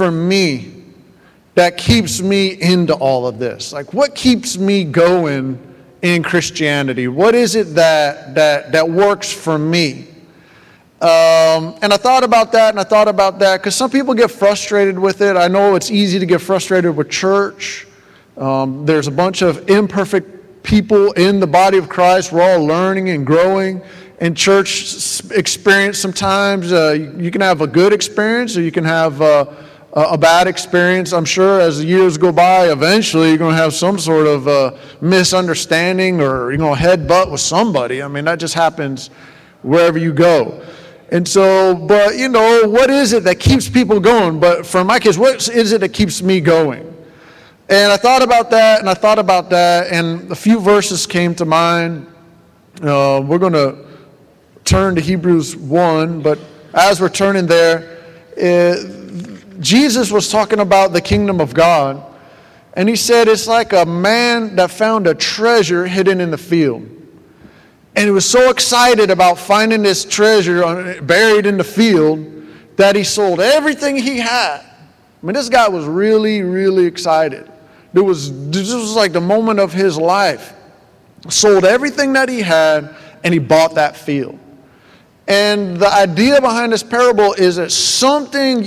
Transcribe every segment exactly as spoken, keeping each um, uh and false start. for me that keeps me into all of this? Like, what keeps me going in Christianity? What is it that that that works for me? Um, and I thought about that, and I thought about that, because some people get frustrated with it. I know it's easy to get frustrated with church. Um, there's a bunch of imperfect people in the body of Christ. We're all learning and growing. And church experience sometimes, uh, you can have a good experience, or you can have a, a bad experience. I'm sure as the years go by, eventually you're going to have some sort of uh, misunderstanding, or you're going to headbutt with somebody. I mean, that just happens wherever you go. And so, but you know, what is it that keeps people going? But for my case, what is it that keeps me going? And I thought about that, and I thought about that, and a few verses came to mind. Uh, we're going to turn to Hebrews one, but as we're turning there, it, Jesus was talking about the kingdom of God, and he said it's like a man that found a treasure hidden in the field. And he was so excited about finding this treasure buried in the field that he sold everything he had. I mean, this guy was really, really excited. There was, this was like the moment of his life. Sold everything that he had, and he bought that field. And the idea behind this parable is that something,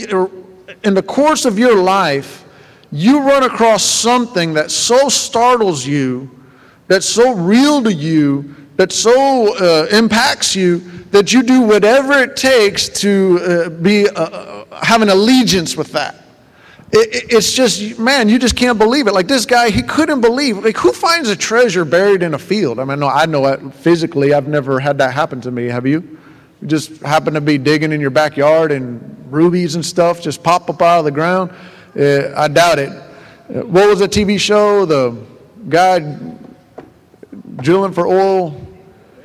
in the course of your life, you run across something that so startles you, that's so real to you, that so uh, impacts you, that you do whatever it takes to uh, be uh, have an allegiance with that. It, it, it's just, man, you just can't believe it. Like this guy, he couldn't believe. Like, who finds a treasure buried in a field? I mean, no, I know it physically. I've never had that happen to me. Have you? You just happen to be digging in your backyard and rubies and stuff just pop up out of the ground. Uh, I doubt it. What was the T V show? The guy drilling for oil.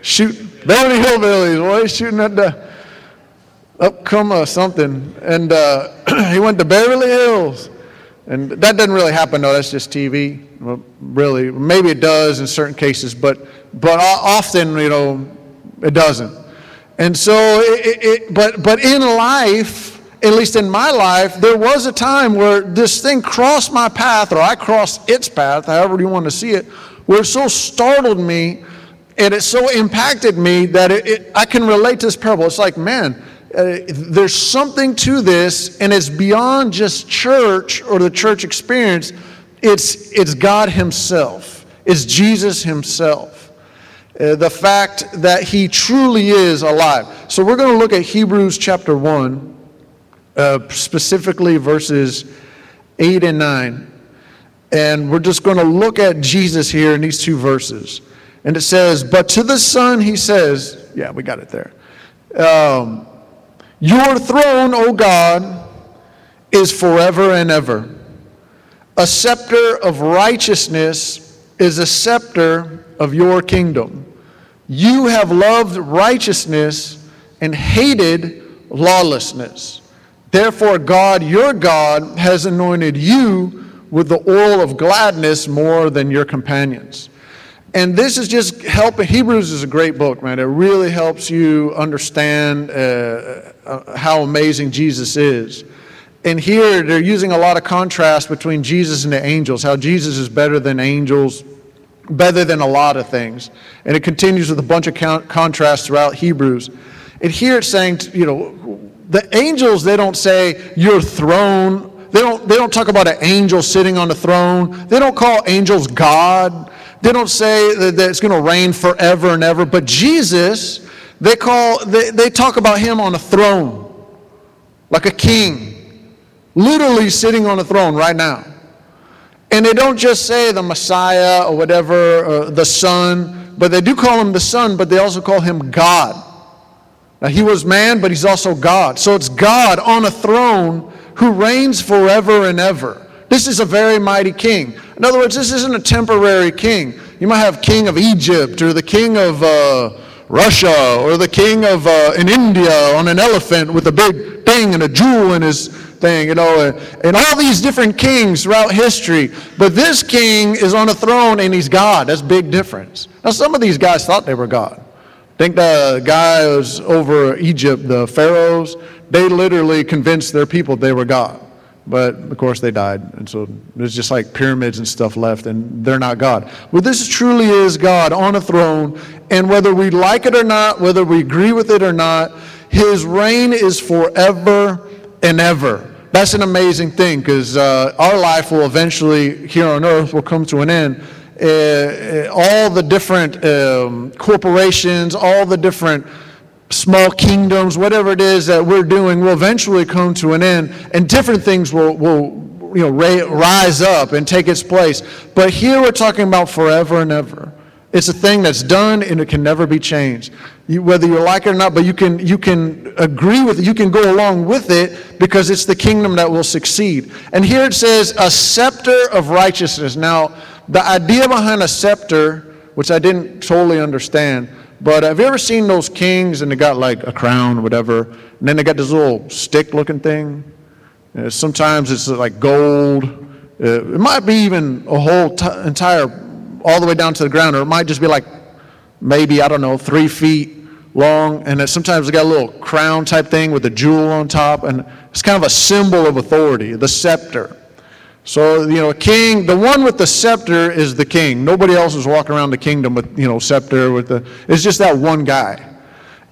Shoot, Beverly Hillbillies. Well, he's shooting at the upcome or something. And uh, he went to Beverly Hills. And that doesn't really happen, though. That's just T V. Well, really, maybe it does in certain cases, but but often, you know, it doesn't. And so, it, it, but but in life, at least in my life, there was a time where this thing crossed my path, or I crossed its path, however you want to see it, where it so startled me, and it so impacted me that it, it, I can relate to this parable. It's like, man, uh, there's something to this, and it's beyond just church or the church experience. It's it's God himself. It's Jesus himself. Uh, the fact that he truly is alive. So we're going to look at Hebrews chapter one, uh, specifically verses eight and nine. And we're just going to look at Jesus here in these two verses. And it says, but to the Son he says, yeah, we got it there. Um, your throne, O God, is forever and ever. A scepter of righteousness is a scepter of your kingdom. You have loved righteousness and hated lawlessness. Therefore, God, your God, has anointed you with the oil of gladness more than your companions. And this is just helping. Hebrews is a great book, man. It really helps you understand uh, uh, how amazing Jesus is. And here they're using a lot of contrast between Jesus and the angels, how Jesus is better than angels, better than a lot of things. And it continues with a bunch of count- contrasts throughout Hebrews. And here it's saying, you know, the angels, they don't say, your throne. They don't, they don't talk about an angel sitting on the throne. They don't call angels God. They don't say that, that it's going to reign forever and ever. But Jesus, they call they, they talk about him on a throne, like a king, literally sitting on a throne right now. And they don't just say the Messiah or whatever, or the Son, but they do call him the Son, but they also call him God. Now, he was man, but he's also God. So it's God on a throne who reigns forever and ever. This is a very mighty king. In other words, this isn't a temporary king. You might have king of Egypt, or the king of uh, Russia, or the king of uh, in India on an elephant with a big thing and a jewel in his thing, you know, and, and all these different kings throughout history. But this king is on a throne and he's God. That's a big difference. Now, some of these guys thought they were God. I think the guy was over Egypt, the pharaohs, they literally convinced their people they were God. But of course they died, and so there's just like pyramids and stuff left, and they're not God. But this truly is God on a throne, and whether we like it or not, whether we agree with it or not, his reign is forever and ever. That's an amazing thing, because uh, our life will eventually, here on earth, will come to an end. Uh, all the different um, corporations, all the different small kingdoms, whatever it is that we're doing, will eventually come to an end, and different things will, will you know, rise up and take its place. But here we're talking about forever and ever. It's a thing that's done, and it can never be changed, you, whether you like it or not. But you can you can agree with it, you can go along with it, because it's the kingdom that will succeed. And here it says, a scepter of righteousness. Now, the idea behind a scepter, which I didn't totally understand, but have you ever seen those kings and they got like a crown or whatever, and then they got this little stick-looking thing? Uh, sometimes it's like gold. Uh, it might be even a whole t- entire, all the way down to the ground, or it might just be like maybe, I don't know, three feet long. And it, sometimes they got a little crown type thing with a jewel on top, and it's kind of a symbol of authority, the scepter. So, you know, a king, the one with the scepter is the king. Nobody else is walking around the kingdom with, you know, scepter with the, it's just that one guy.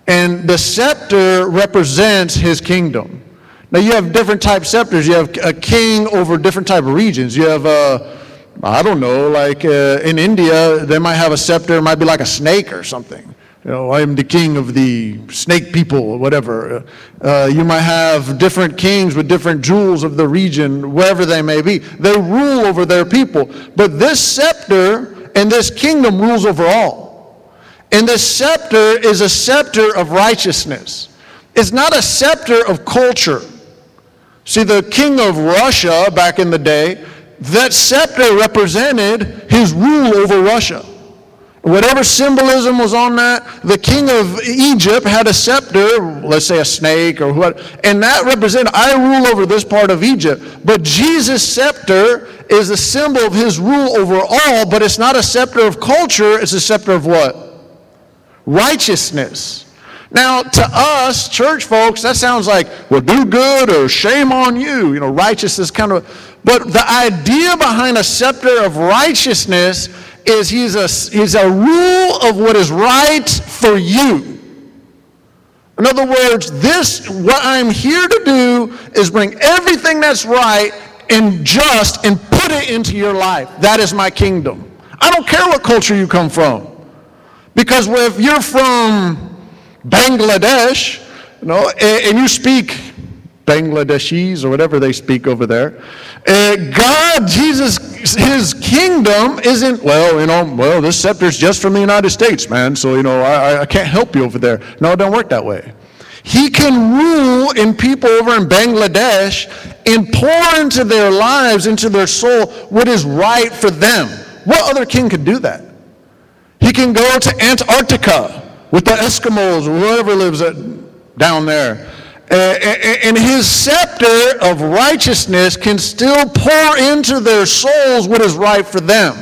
And the scepter represents his kingdom. Now, you have different type scepters. You have a king over different type of regions. You have, uh, I don't know, like uh, in India, they might have a scepter. It might be like a snake or something. You know, I am the king of the snake people or whatever. Uh, you might have different kings with different jewels of the region, wherever they may be. They rule over their people. But this scepter and this kingdom rules over all. And this scepter is a scepter of righteousness. It's not a scepter of culture. See, the king of Russia back in the day, that scepter represented his rule over Russia. Whatever symbolism was on that, the king of Egypt had a scepter, let's say a snake or what, and that represented, I rule over this part of Egypt. But Jesus' scepter is a symbol of his rule over all, but it's not a scepter of culture, it's a scepter of what? Righteousness. Now, to us, church folks, that sounds like, well, do good or shame on you. You know, righteousness kind of, but the idea behind a scepter of righteousness is he's a, he's a rule of what is right for you. In other words, this, what I'm here to do is bring everything that's right and just and put it into your life. That is my kingdom. I don't care what culture you come from. Because if you're from Bangladesh, you know, and you speak Bangladeshis or whatever they speak over there, uh, God, Jesus, his kingdom isn't, well, you know, well, this scepter's just from the United States, man, so, you know, I, I can't help you over there. No, it don't work that way. He can rule in people over in Bangladesh and pour into their lives, into their soul, what is right for them. What other king could do that? He can go to Antarctica with the Eskimos or whoever lives down there. Uh, and his scepter of righteousness can still pour into their souls what is right for them.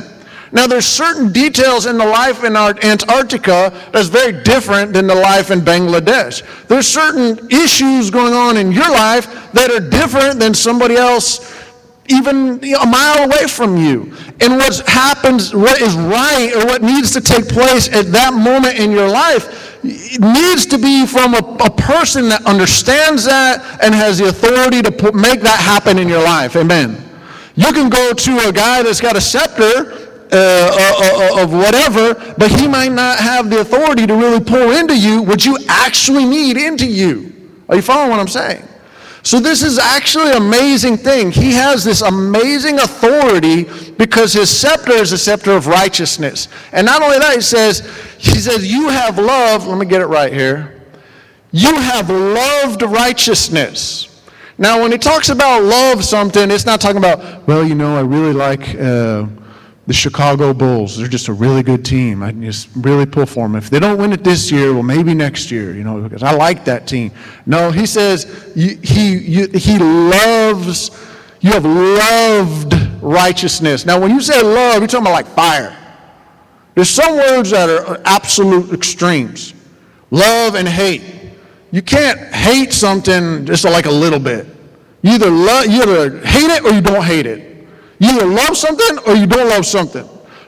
Now, there's certain details in the life in Antarctica that's very different than the life in Bangladesh. There's certain issues going on in your life that are different than somebody else even a mile away from you. And what happens, what is right or what needs to take place at that moment in your life, it needs to be from a, a person that understands that and has the authority to put, make that happen in your life. Amen. You can go to a guy that's got a scepter uh, of whatever, but he might not have the authority to really pour into you what you actually need into you. Are you following what I'm saying? So this is actually an amazing thing. He has this amazing authority because his scepter is a scepter of righteousness. And not only that, he says, he says, you have loved, let me get it right here. You have loved righteousness. Now, when he talks about love something, it's not talking about, well, you know, I really like uh, the Chicago Bulls. They're just a really good team. I just really pull for them. If they don't win it this year, well, maybe next year, you know, because I like that team. No, he says he, he, he loves, you have loved righteousness. Now, when you say love, you're talking about like fire. There's some words that are absolute extremes. Love and hate. You can't hate something just like a little bit. You either love, you either hate it or you don't hate it. You either love something or you don't love something.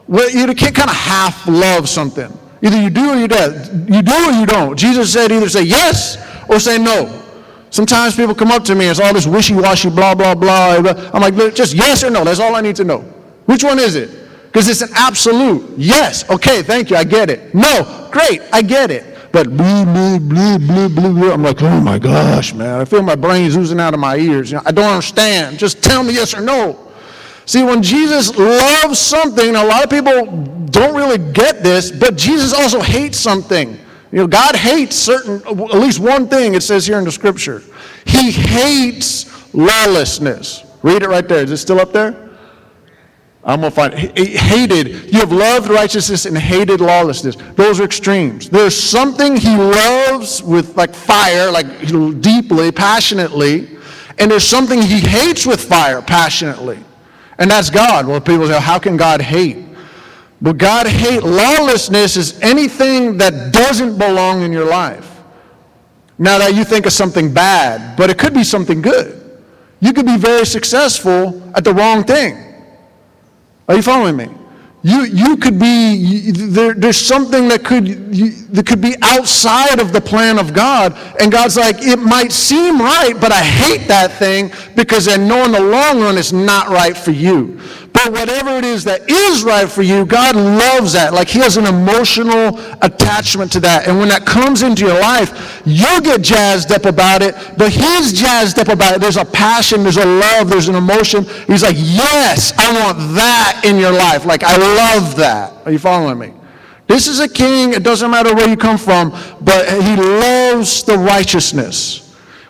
Well, you can't kind of half love something. Either you do or you don't. You do or you don't. Jesus said either say yes or say no. Sometimes people come up to me and it's all this wishy-washy, blah, blah, blah, blah. I'm like, just yes or no. That's all I need to know. Which one is it? Because it's an absolute. Yes. Okay, thank you. I get it. No. Great. I get it. But blue, blue, blue, blue, blue, blue. I'm like, oh my gosh, man. I feel my brain's oozing out of my ears. You know, I don't understand. Just tell me yes or no. See, when Jesus loves something, a lot of people don't really get this, but Jesus also hates something. You know, God hates certain, at least one thing it says here in the scripture. He hates lawlessness. Read it right there. Is it still up there? I'm going to find it. He hated. You have loved righteousness and hated lawlessness. Those are extremes. There's something he loves with like fire, like deeply, passionately, and there's something he hates with fire, passionately. And that's God. Well, people say, how can God hate? But God hate lawlessness is anything that doesn't belong in your life. Now that you think of something bad, but it could be something good. You could be very successful at the wrong thing. Are you following me? You you could be you, there. There's something that could you, that could be outside of the plan of God, and God's like, it might seem right, but I hate that thing because I know in the long run it's not right for you. But whatever it is that is right for you, God loves that. Like he has an emotional attachment to that. And when that comes into your life, you'll get jazzed up about it, but he's jazzed up about it. There's a passion, there's a love, there's an emotion. He's like, yes, I want that in your life. Like, I love that. Are you following me? This is a king. It doesn't matter where you come from, but he loves the righteousness.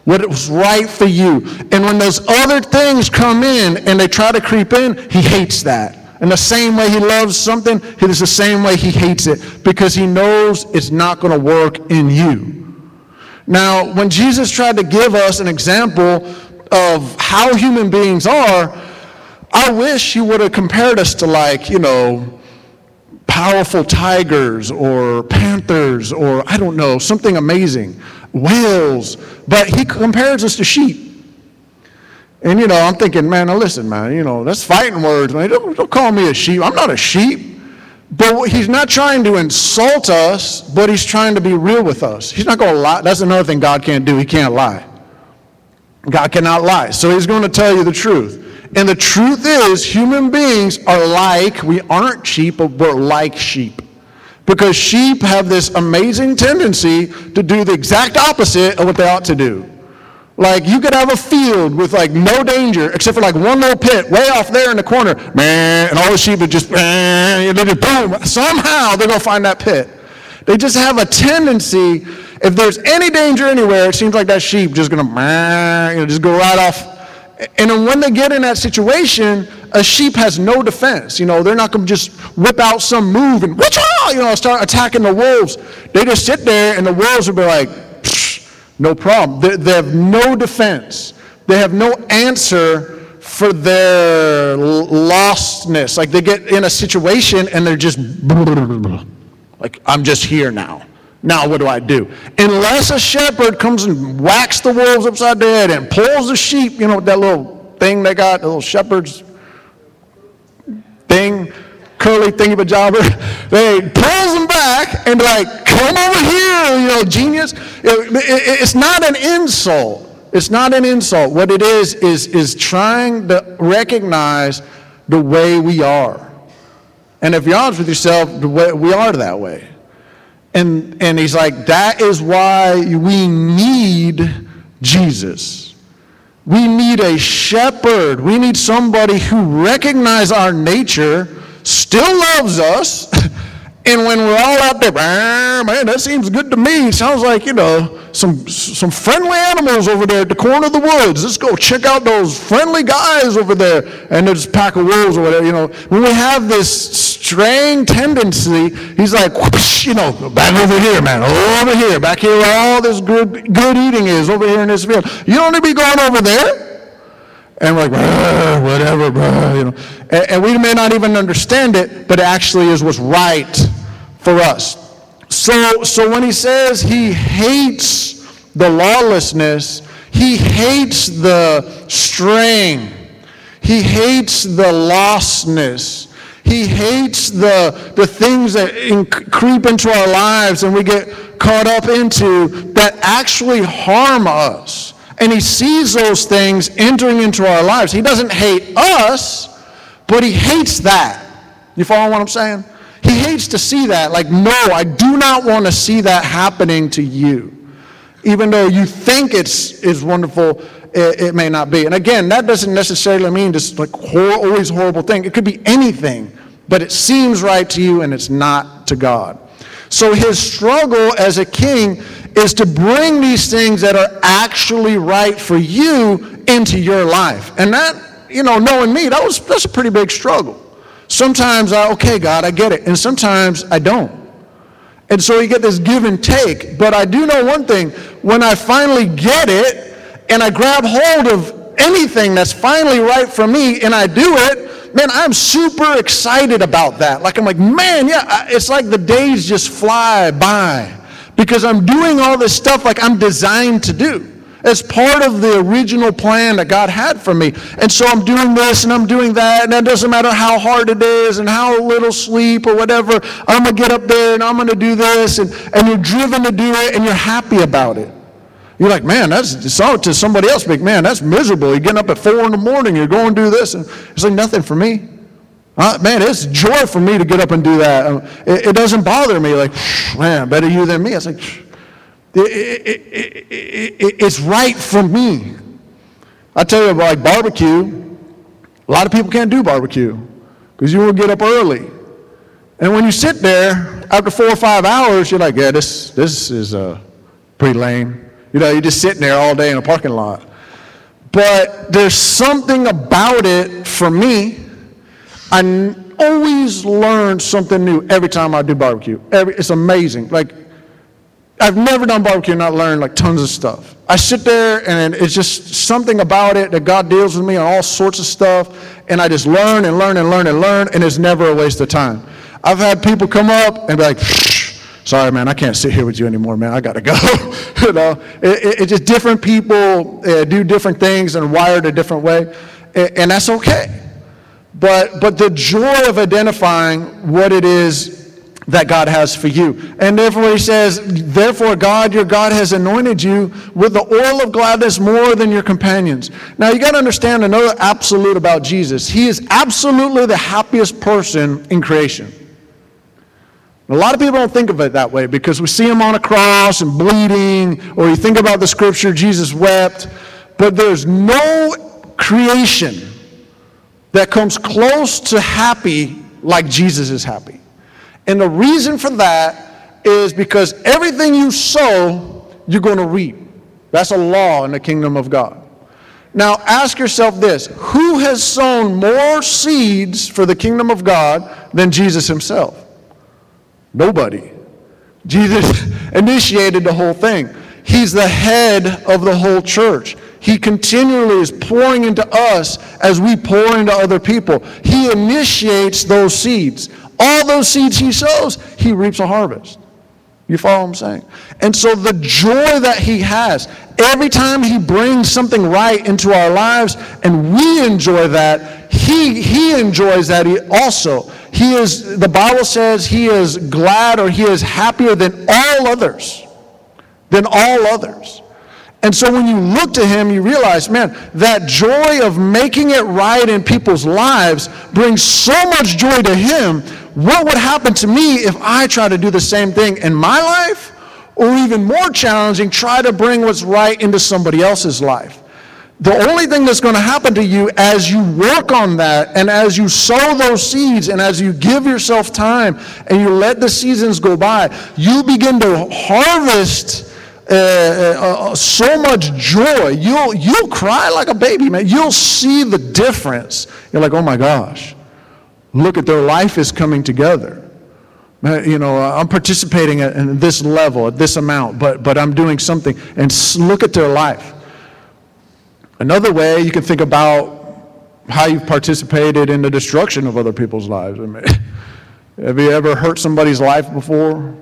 What was right for you. And when those other things come in and they try to creep in, he hates that. And the same way he loves something, it is the same way he hates it because he knows it's not going to work in you. Now, when Jesus tried to give us an example of how human beings are, I wish he would have compared us to, like, you know, powerful tigers or panthers or, I don't know, something amazing. Whales, but he compares us to sheep. And you know, I'm thinking, man, now listen, man, you know, that's fighting words, man. Don't, don't call me a sheep. I'm not a sheep. But he's not trying to insult us, but he's trying to be real with us. He's not going to lie. That's another thing God can't do. He can't lie. God cannot lie. So he's going to tell you the truth. And the truth is, human beings are like, we aren't sheep, but we're like sheep. Because sheep have this amazing tendency to do the exact opposite of what they ought to do. Like, you could have a field with, like, no danger, except for, like, one little pit way off there in the corner. And all the sheep would just, and just boom. Somehow they're going to find that pit. They just have a tendency, if there's any danger anywhere, it seems like that sheep just going to just go right off. And then when they get in that situation, a sheep has no defense. You know, they're not going to just whip out some move and, you know, start attacking the wolves. They just sit there and the wolves will be like, no problem. They, they have no defense. They have no answer for their lostness. Like, they get in a situation and they're just like, I'm just here now. Now what do I do? Unless a shepherd comes and whacks the wolves upside the head and pulls the sheep, you know, with that little thing they got, the little shepherd's thing, curly thingy pajama, they pulls them back and be like, come over here, you know, genius. It, it, it's not an insult. It's not an insult. What it is, is, is trying to recognize the way we are. And if you're honest with yourself, the way we are that way. And and he's like, that is why we need Jesus. We need a shepherd. We need somebody who recognizes our nature, still loves us, and when we're all out there, man, that seems good to me. It sounds like, you know, some some friendly animals over there at the corner of the woods. Let's go check out those friendly guys over there. And there's a pack of wolves or whatever, you know. When we have this straying tendency, he's like, whoosh, you know, back over here, man, over here, back here where all this good good eating is, over here in this field. You don't need to be going over there. And we're like, whatever, bro, you know. And, and we may not even understand it, but it actually is what's right for us. So, so when he says he hates the lawlessness, He hates the straying. He hates the lostness. He hates the, the things that in, creep into our lives and we get caught up into that actually harm us. And he sees those things entering into our lives. He doesn't hate us, but he hates that. You follow what I'm saying? He hates to see that. Like, no, I do not want to see that happening to you. Even though you think it's, it's wonderful, it, it may not be. And again, that doesn't necessarily mean just like hor- always horrible thing. It could be anything, but it seems right to you and it's not to God. So his struggle as a king is to bring these things that are actually right for you into your life. And that, you know, knowing me, that was that's a pretty big struggle. Sometimes I, okay, God, I get it. And sometimes I don't. And so you get this give and take. But I do know one thing. When I finally get it and I grab hold of anything that's finally right for me and I do it, man, I'm super excited about that. Like, I'm like, man, yeah, it's like the days just fly by. Because I'm doing all this stuff like I'm designed to do. It's part of the original plan that God had for me. And so I'm doing this and I'm doing that, and it doesn't matter how hard it is and how little sleep or whatever. I'm going to get up there and I'm going to do this. And, and you're driven to do it and you're happy about it. You're like, man, that's so to somebody else. Like, man, that's miserable. You're getting up at four in the morning. You're going to do this. And it's like nothing for me. Uh, man, it's joy for me to get up and do that. It, it doesn't bother me. Like, man, better you than me. It's like, it, it, it, it, it, it's right for me. I tell you, like barbecue, a lot of people can't do barbecue because you will get up early. And when you sit there after four or five hours, you're like, yeah, this this is uh, pretty lame. You know, you're just sitting there all day in a parking lot. But there's something about it for me. I always learn something new every time I do barbecue. Every, it's amazing. Like, I've never done barbecue and not learned like tons of stuff. I sit there and it's just something about it that God deals with me on all sorts of stuff. And I just learn and learn and learn and learn. And it's never a waste of time. I've had people come up and be like, sorry, man, I can't sit here with you anymore, man. I got to go. You know, it, it, it's just different people uh, do different things and wired a different way. And, and that's okay. But but the joy of identifying what it is that God has for you. And therefore he says, therefore God, your God has anointed you with the oil of gladness more than your companions. Now you got to understand another absolute about Jesus. He is absolutely the happiest person in creation. A lot of people don't think of it that way because we see him on a cross and bleeding, or you think about the scripture, Jesus wept. But there's no creation that comes close to happy like Jesus is happy. And the reason for that is because everything you sow, you're going to reap. That's a law in the kingdom of God. Now ask yourself this, who has sown more seeds for the kingdom of God than Jesus himself? Nobody. Jesus initiated the whole thing. He's the head of the whole church. He continually is pouring into us as we pour into other people. He initiates those seeds. All those seeds he sows, he reaps a harvest. You follow what I'm saying? And so the joy that he has, every time he brings something right into our lives and we enjoy that, he, he enjoys that also. He is, the Bible says he is glad, or he is happier than all others. Than all others. And so when you look to him, you realize, man, that joy of making it right in people's lives brings so much joy to him. What would happen to me if I try to do the same thing in my life? Or even more challenging, try to bring what's right into somebody else's life. The only thing that's going to happen to you as you work on that, and as you sow those seeds, and as you give yourself time, and you let the seasons go by, you begin to harvest Uh, uh, uh, so much joy. You'll you'll cry like a baby, man. You'll see the difference. You're like, oh my gosh, look at their life is coming together. You know, I'm participating at, at this level, at this amount, but but I'm doing something. And look at their life. Another way you can think about how you've participated in the destruction of other people's lives. I mean, have you ever hurt somebody's life before?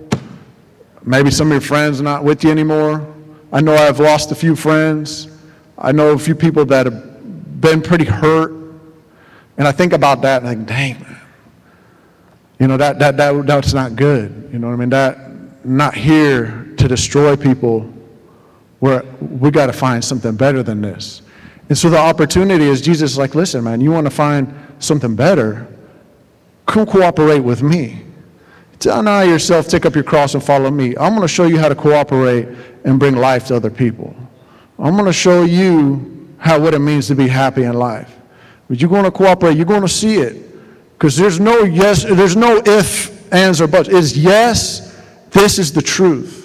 Maybe some of your friends are not with you anymore. I know I've lost a few friends. I know a few people that have been pretty hurt, and I think about that and I think, dang, man, you know, that, that, that, that's not good. You know what I mean? That, not here to destroy people. Where we got to find something better than this. And so the opportunity is, Jesus is like, listen, man, you want to find something better? Come cooperate with me. Deny yourself, take up your cross, and follow me. I'm going to show you how to cooperate and bring life to other people. I'm going to show you how what it means to be happy in life. But you're going to cooperate. You're going to see it, because there's no yes, there's no if, ands, or buts. It's yes, this is the truth.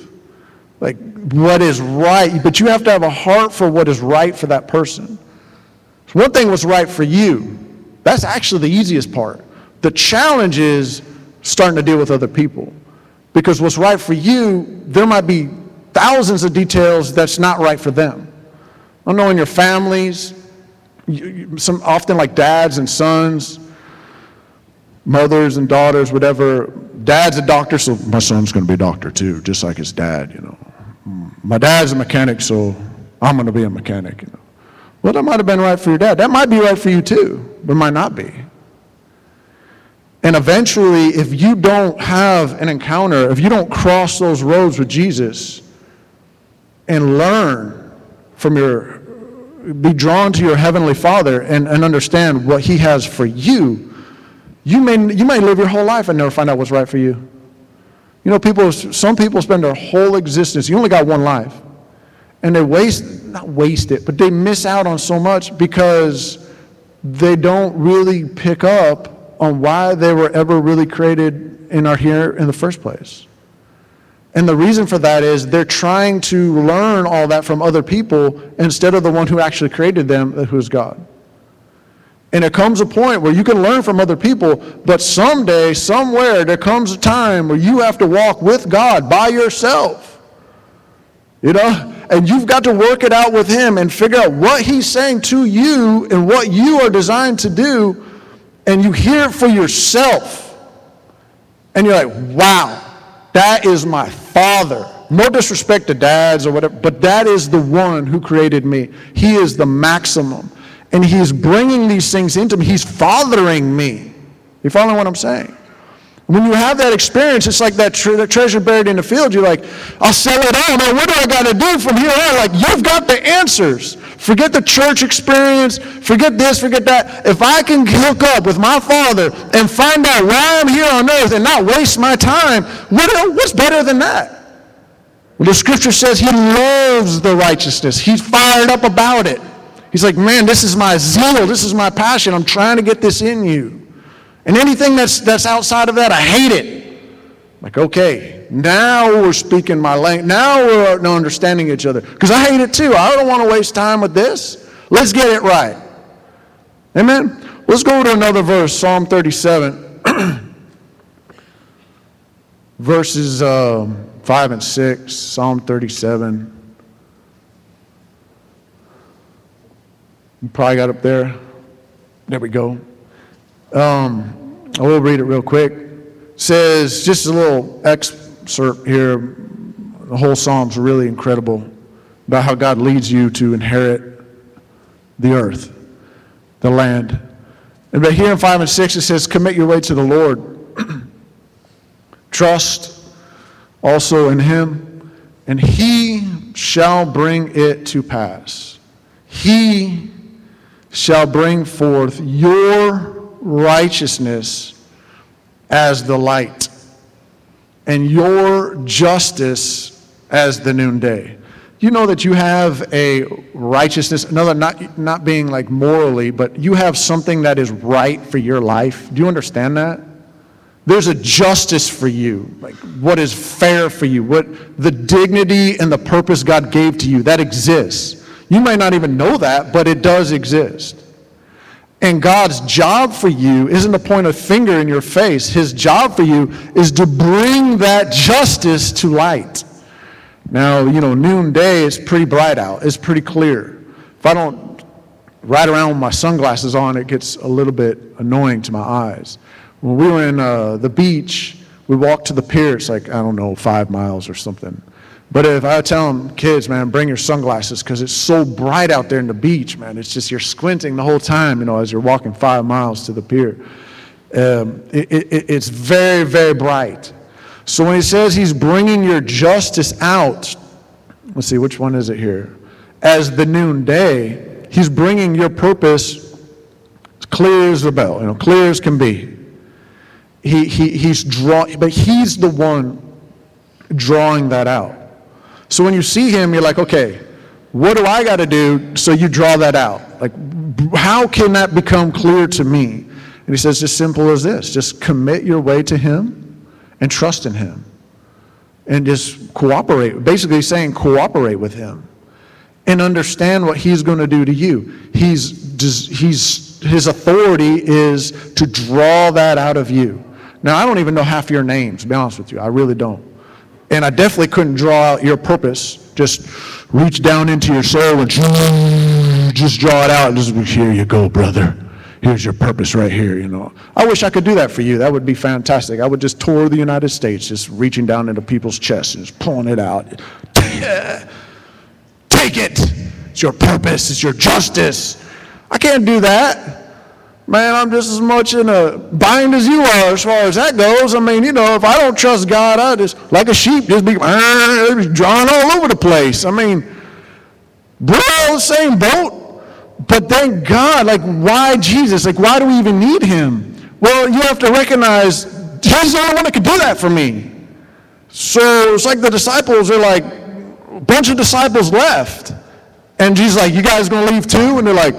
Like, what is right, but you have to have a heart for what is right for that person. So one thing was right for you. That's actually the easiest part. The challenge is starting to deal with other people, because what's right for you, there might be thousands of details that's not right for them. I know in your families, you, some often like dads and sons, mothers and daughters, whatever. Dad's a doctor, so my son's going to be a doctor too, just like his dad, you know. My dad's a mechanic, so I'm going to be a mechanic. You know. Well, that might have been right for your dad. That might be right for you too, but might not be. And eventually, if you don't have an encounter, if you don't cross those roads with Jesus and learn from your, be drawn to your Heavenly Father and, and understand what He has for you, you may, you may live your whole life and never find out what's right for you. You know, people. Some people spend their whole existence. You only got one life, and they waste, not waste it, but they miss out on so much because they don't really pick up on why they were ever really created and are here in the first place. And the reason for that is they're trying to learn all that from other people instead of the one who actually created them, who's God. And it comes a point where you can learn from other people, but someday, somewhere, there comes a time where you have to walk with God by yourself. You know? And you've got to work it out with Him and figure out what He's saying to you and what you are designed to do, and you hear it for yourself. And you're like, wow, that is my Father. No disrespect to dads or whatever, but that is the one who created me. He is the maximum. And He's bringing these things into me. He's fathering me. You following what I'm saying? When you have that experience, it's like that, tre- that treasure buried in the field. You're like, I'll sell it out. Now, what do I got to do from here on? Like, you've got the answers. Forget the church experience. Forget this, forget that. If I can hook up with my Father and find out why I'm here on earth and not waste my time, what, what's better than that? Well, the Scripture says He loves the righteousness. He's fired up about it. He's like, man, this is my zeal. This is my passion. I'm trying to get this in you. And anything that's that's outside of that, I hate it. Like, okay, now we're speaking my language. Now we're understanding each other. Because I hate it too. I don't want to waste time with this. Let's get it right. Amen? Let's go to another verse, Psalm thirty-seven. Verses um, five and six, Psalm thirty-seven. You probably got up there. There we go. Um, I will read it real quick. It says, just a little excerpt here. The whole Psalm's really incredible about how God leads you to inherit the earth, the land. And but here in five and six, it says, commit your way to the Lord. Trust also in Him, and He shall bring it to pass. He shall bring forth your righteousness as the light, and your justice as the noonday. You know that you have a righteousness, another not not being like morally, but you have something that is right for your life. Do you understand that? There's a justice for you, like what is fair for you, what the dignity and the purpose God gave to you, that exists. You may not even know that, but it does exist. And God's job for you isn't to point a finger in your face. His job for you is to bring that justice to light. Now, you know, noonday is pretty bright out. It's pretty clear. If I don't ride around with my sunglasses on, it gets a little bit annoying to my eyes. When we were in uh, the beach, we walked to the pier. It's like, I don't know, five miles or something. But if I tell them, kids, man, bring your sunglasses because it's so bright out there in the beach, man. It's just you're squinting the whole time, you know, as you're walking five miles to the pier. Um, it, it, it's very, very bright. So when he says he's bringing your justice out, let's see, which one is it here? As the noonday, he's bringing your purpose as clear as the bell, you know, clear as can be. He, he, he's draw, but he's the one drawing that out. So when you see him, you're like, okay, what do I got to do so you draw that out? Like, how can that become clear to me? And he says, just simple as this. Just commit your way to him and trust in him. And just cooperate. Basically saying cooperate with him. And understand what he's going to do to you. He's, he's, his authority is to draw that out of you. Now, I don't even know half your names, to be honest with you. I really don't. And I definitely couldn't draw out your purpose. Just reach down into your soul and just draw it out. And just, here you go, brother. Here's your purpose right here, you know. I wish I could do that for you. That would be fantastic. I would just tour the United States, just reaching down into people's chests and just pulling it out. Take it. It's your purpose. It's your justice. I can't do that. Man, I'm just as much in a bind as you are as far as that goes. I mean, you know, if I don't trust God, I just, like a sheep, just be uh, drawn all over the place. I mean, we're all the same boat, but thank God, like, why Jesus? Like, why do we even need him? Well, you have to recognize he's the only one that could do that for me. So it's like the disciples are like, a bunch of disciples left. And Jesus is like, you guys going to leave too? And they're like,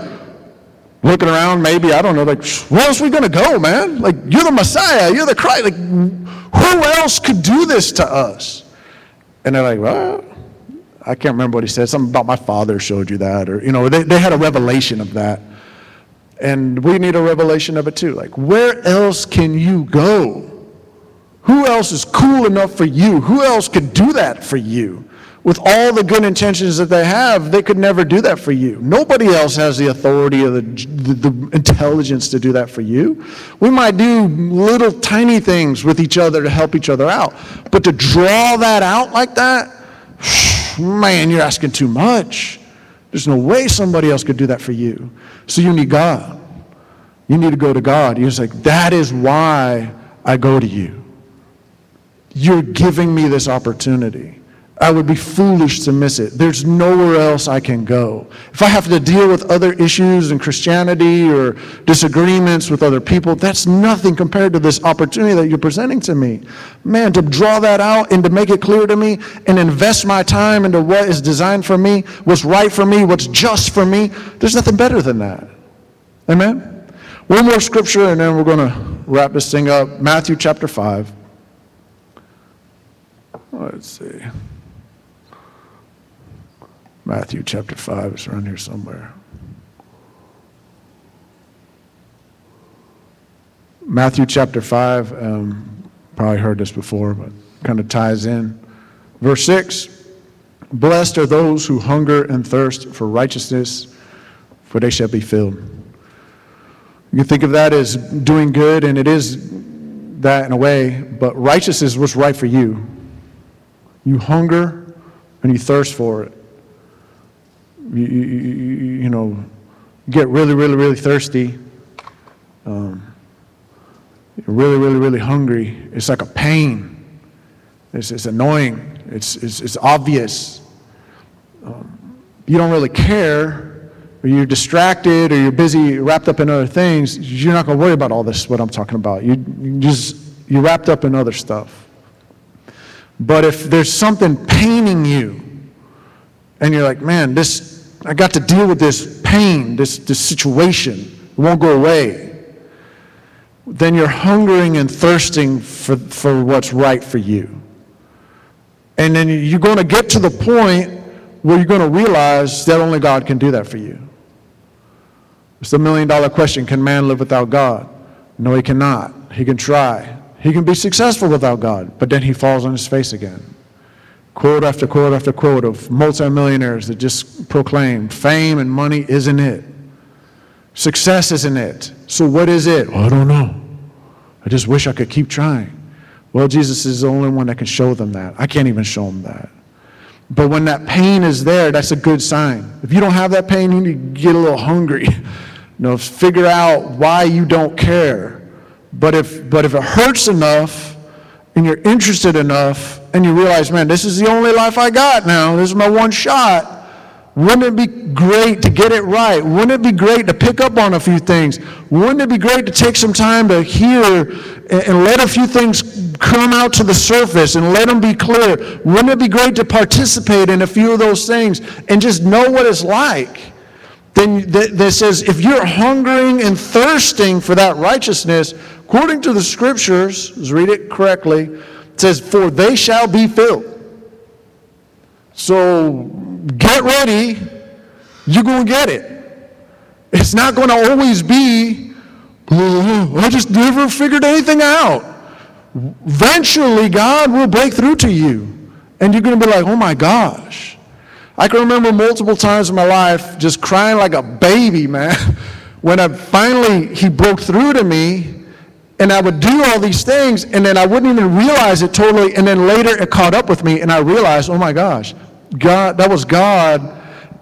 looking around, maybe, I don't know, like, where else are we going to go, man? Like, you're the Messiah, you're the Christ. Like, who else could do this to us? And they're like, well, I can't remember what he said. Something about my father showed you that. Or, you know, they, they had a revelation of that. And we need a revelation of it, too. Like, where else can you go? Who else is cool enough for you? Who else could do that for you? With all the good intentions that they have, they could never do that for you. Nobody else has the authority or the, the, the intelligence to do that for you. We might do little tiny things with each other to help each other out. But to draw that out like that, man, you're asking too much. There's no way somebody else could do that for you. So you need God. You need to go to God. You're just like, that is why I go to you. You're giving me this opportunity. I would be foolish to miss it. There's nowhere else I can go. If I have to deal with other issues in Christianity or disagreements with other people, that's nothing compared to this opportunity that you're presenting to me. Man, to draw that out and to make it clear to me and invest my time into what is designed for me, what's right for me, what's just for me, there's nothing better than that. Amen? One more scripture and then we're going to wrap this thing up. Matthew chapter five. Let's see. Matthew chapter five is around here somewhere. Matthew chapter five, um, probably heard this before, but kind of ties in. Verse six, blessed are those who hunger and thirst for righteousness, for they shall be filled. You can think of that as doing good, and it is that in a way, but righteousness is what's right for you. You hunger and you thirst for it. You, you, you know, get really, really, really thirsty. Um, you're really, really, really hungry. It's like a pain. It's, it's annoying. It's, it's, it's obvious. Um, you don't really care, or you're distracted, or you're busy, wrapped up in other things. You're not going to worry about all this, what I'm talking about. You, you just, you're wrapped up in other stuff. But if there's something paining you, and you're like, man, this, I got to deal with this pain, this, this situation. It won't go away. Then you're hungering and thirsting for, for what's right for you. And then you're going to get to the point where you're going to realize that only God can do that for you. It's the million dollar question, can man live without God? No, he cannot. He can try. He can be successful without God, but then he falls on his face again. Quote after quote after quote of multimillionaires that just proclaim fame and money isn't it. Success isn't it. So what is it? Well, I don't know. I just wish I could keep trying. Well, Jesus is the only one that can show them that. I can't even show them that. But when that pain is there, that's a good sign. If you don't have that pain, you need to get a little hungry. You know, figure out why you don't care. But if but if it hurts enough, and you're interested enough, and you realize, man, this is the only life I got now. This is my one shot. Wouldn't it be great to get it right? Wouldn't it be great to pick up on a few things? Wouldn't it be great to take some time to hear and let a few things come out to the surface and let them be clear? Wouldn't it be great to participate in a few of those things and just know what it's like? Then that says, if you're hungering and thirsting for that righteousness, according to the scriptures, let's read it correctly, it says, for they shall be filled. So get ready, you're going to get it. It's not going to always be, oh, I just never figured anything out. Eventually, God will break through to you. And you're going to be like, oh my gosh. I can remember multiple times in my life just crying like a baby, man. When I finally, he broke through to me, and I would do all these things, and then I wouldn't even realize it totally, and then later it caught up with me, and I realized, oh my gosh, God, that was God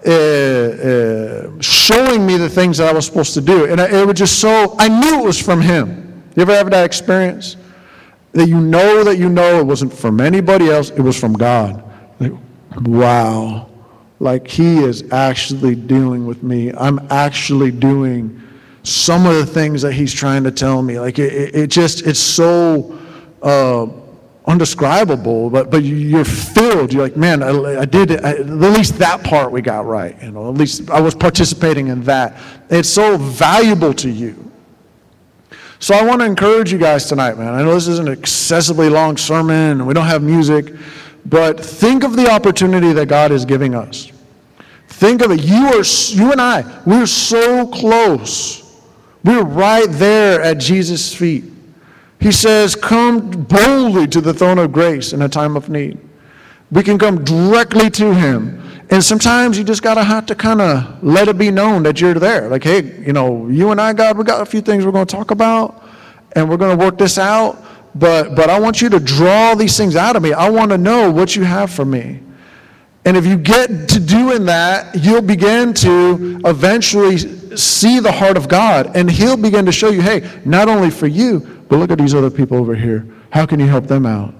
uh, uh, showing me the things that I was supposed to do. And I, it was just so, I knew it was from Him. You ever have that experience? That you know that you know it wasn't from anybody else, it was from God. Like, wow. Like, He is actually dealing with me. I'm actually doing some of the things that He's trying to tell me. Like, it, it just, it's so uh, undescribable, but but you're filled. You're like, man, I, I did, I, at least that part we got right. You know, at least I was participating in that. It's so valuable to you. So I want to encourage you guys tonight, man. I know this isn't an excessively long sermon, and we don't have music, but think of the opportunity that God is giving us. Think of it. You are, you and I, we're so close. We're right there at Jesus' feet. He says, come boldly to the throne of grace in a time of need. We can come directly to Him. And sometimes you just got to have to kind of let it be known that you're there. Like, hey, you know, you and I, God, we got a few things we're going to talk about, and we're going to work this out. But, but I want you to draw these things out of me. I want to know what you have for me. And if you get to doing that, you'll begin to eventually see the heart of God. And He'll begin to show you, hey, not only for you, but look at these other people over here. How can you help them out?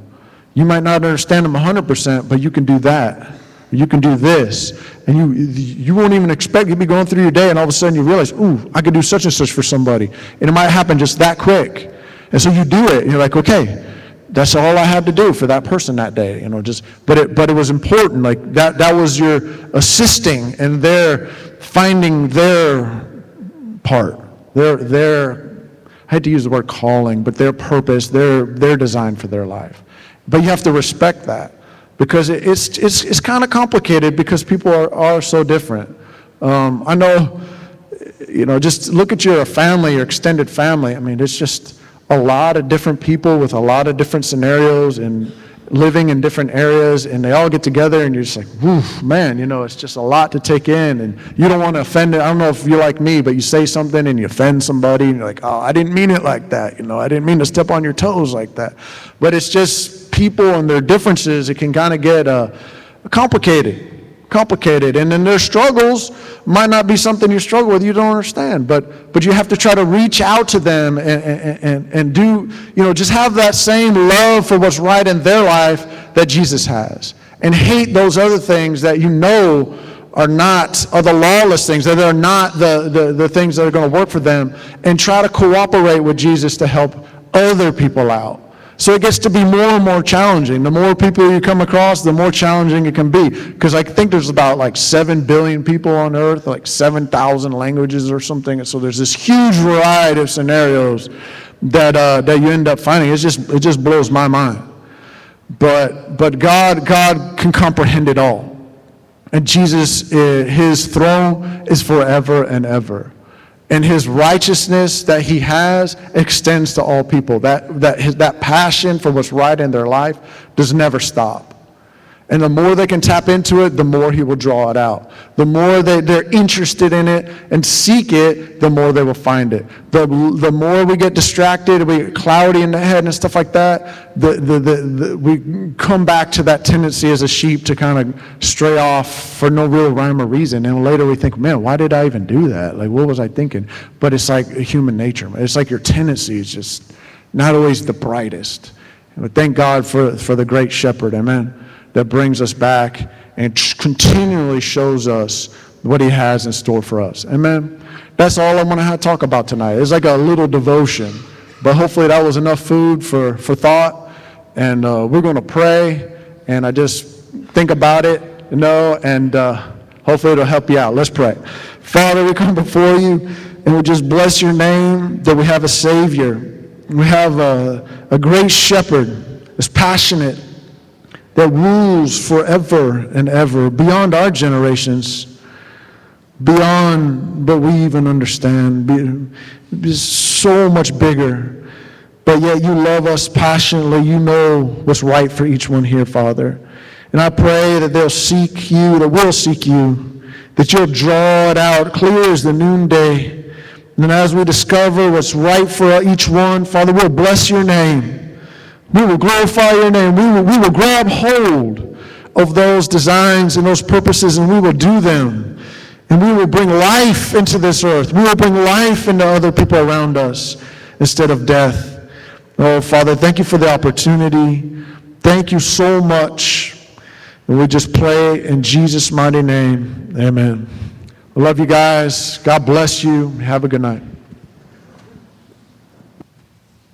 You might not understand them one hundred percent, but you can do that. You can do this. And you you won't even expect, you'll be going through your day, and all of a sudden you realize, ooh, I could do such and such for somebody. And it might happen just that quick. And so you do it, and you're like, okay, that's all I had to do for that person that day, you know. Just, but it, but it was important. Like that, that was your assisting and their finding their part, their, their. I hate to use the word calling, but their purpose, their, their design for their life. But you have to respect that because it, it's, it's, it's kind of complicated because people are, are so different. Um, I know, you know. Just look at your family, your extended family. I mean, it's just a lot of different people with a lot of different scenarios and living in different areas, and they all get together, and you're just like, woof, man, you know, it's just a lot to take in, and you don't want to offend it. I don't know if you're like me, but you say something and you offend somebody, and you're like, oh, I didn't mean it like that, you know, I didn't mean to step on your toes like that. But it's just people and their differences, it can kind of get uh, complicated. complicated and then their struggles might not be something you struggle with, you don't understand, but but you have to try to reach out to them and and and do, you know, just have that same love for what's right in their life that Jesus has, and hate those other things that you know are not, are the lawless things, that are not the the, the things that are going to work for them, and try to cooperate with Jesus to help other people out. So it gets to be more and more challenging. The more people you come across, the more challenging it can be. Because I think there's about like seven billion people on earth, like seven thousand languages or something. And so there's this huge variety of scenarios that uh, that you end up finding. It's just, it just blows my mind. But but God God can comprehend it all. And Jesus, uh, His throne is forever and ever. And His righteousness that He has extends to all people. That that his, that passion for what's right in their life does never stop. And the more they can tap into it, the more he will draw it out. The more they, they're interested in it and seek it, the more they will find it. The, the more we get distracted, we get cloudy in the head and stuff like that, the, the, the, the, we come back to that tendency as a sheep to kind of stray off for no real rhyme or reason. And later we think, man, why did I even do that? Like, what was I thinking? But it's like human nature. It's like your tendency is just not always the brightest. But thank God for, for the great shepherd, amen, that brings us back and continually shows us what he has in store for us. Amen. That's all I want to talk about tonight. It's like a little devotion, but hopefully that was enough food for, for thought. And uh, we're going to pray, and I just think about it, you know, and uh, hopefully it'll help you out. Let's pray. Father, we come before you, and we just bless your name that we have a Savior. We have a, a great shepherd that's passionate, that rules forever and ever, beyond our generations, beyond what we even understand, is so much bigger. But yet you love us passionately. You know what's right for each one here, Father. And I pray that they'll seek you, that we'll seek you, that you'll draw it out clear as the noonday. And as we discover what's right for each one, Father, we'll bless your name. We will glorify your name. We will, we will grab hold of those designs and those purposes, and we will do them. And we will bring life into this earth. We will bring life into other people around us instead of death. Oh, Father, thank you for the opportunity. Thank you so much. And we just pray in Jesus' mighty name. Amen. I love you guys. God bless you. Have a good night.